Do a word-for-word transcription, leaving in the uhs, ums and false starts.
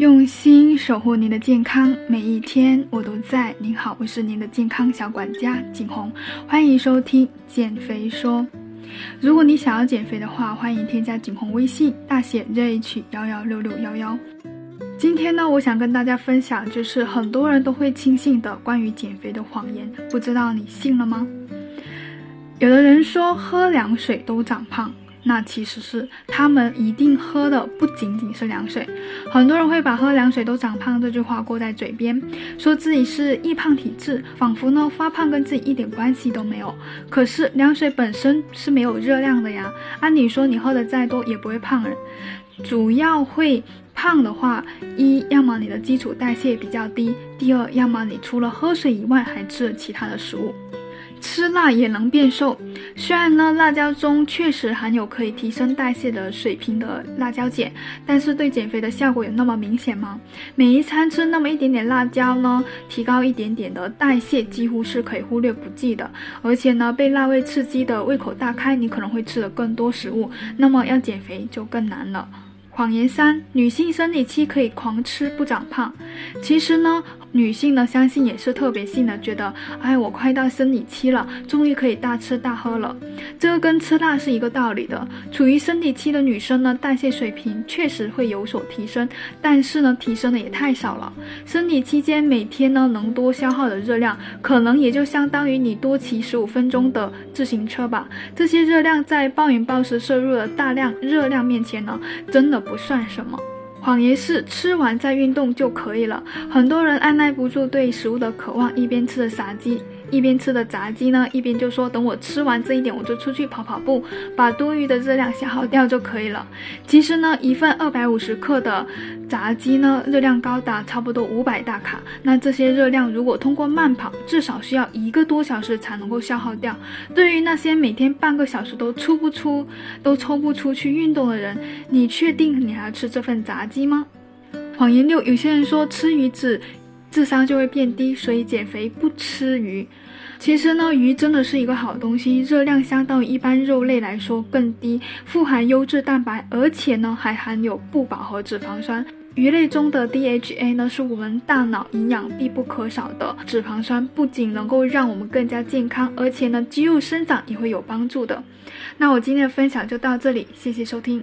用心守护您的健康，每一天我都在。您好，我是您的健康小管家景红，欢迎收听减肥说。如果你想要减肥的话，欢迎添加景红微信大写 Z H 一一六六一一。今天呢，我想跟大家分享，就是很多人都会轻信的关于减肥的谎言，不知道你信了吗？有的人说喝凉水都长胖，那其实是他们一定喝的不仅仅是凉水。很多人会把喝凉水都长胖这句话挂在嘴边，说自己是易胖体质，仿佛呢发胖跟自己一点关系都没有。可是凉水本身是没有热量的呀，按理说你喝的再多也不会胖人。主要会胖的话，一要么你的基础代谢比较低，第二要么你除了喝水以外还吃了其他的食物。吃辣也能变瘦，虽然呢辣椒中确实含有可以提升代谢的水平的辣椒碱，但是对减肥的效果有那么明显吗？每一餐吃那么一点点辣椒呢，提高一点点的代谢几乎是可以忽略不计的。而且呢，被辣味刺激的胃口大开，你可能会吃得更多食物，那么要减肥就更难了。谎言三，女性生理期可以狂吃不长胖。其实呢，女性呢相信也是特别信的，觉得哎，我快到生理期了，终于可以大吃大喝了。这个跟吃辣是一个道理的。处于生理期的女生呢，代谢水平确实会有所提升，但是呢，提升的也太少了。生理期间每天呢能多消耗的热量，可能也就相当于你多骑十五分钟的自行车吧。这些热量在暴饮暴食摄入的大量热量面前呢，真的不算什么。谎言是吃完再运动就可以了。很多人按耐不住对食物的渴望，一边吃着炸鸡一边吃着炸鸡呢，一边就说等我吃完这一点我就出去跑跑步，把多余的热量消耗掉就可以了。其实呢，一份二百五十克的炸鸡呢，热量高达差不多五百大卡，那这些热量如果通过慢跑，至少需要一个多小时才能够消耗掉。对于那些每天半个小时都出不出都抽不出去运动的人，你确定你还要吃这份炸鸡吗？谎言六，有些人说吃鱼子智商就会变低，所以减肥不吃鱼。其实呢，鱼真的是一个好东西，热量相当于一般肉类来说更低，富含优质蛋白，而且呢还含有不饱和脂肪酸。鱼类中的 D H A 呢，是我们大脑营养必不可少的脂肪酸，不仅能够让我们更加健康，而且呢肌肉生长也会有帮助的。那我今天的分享就到这里，谢谢收听。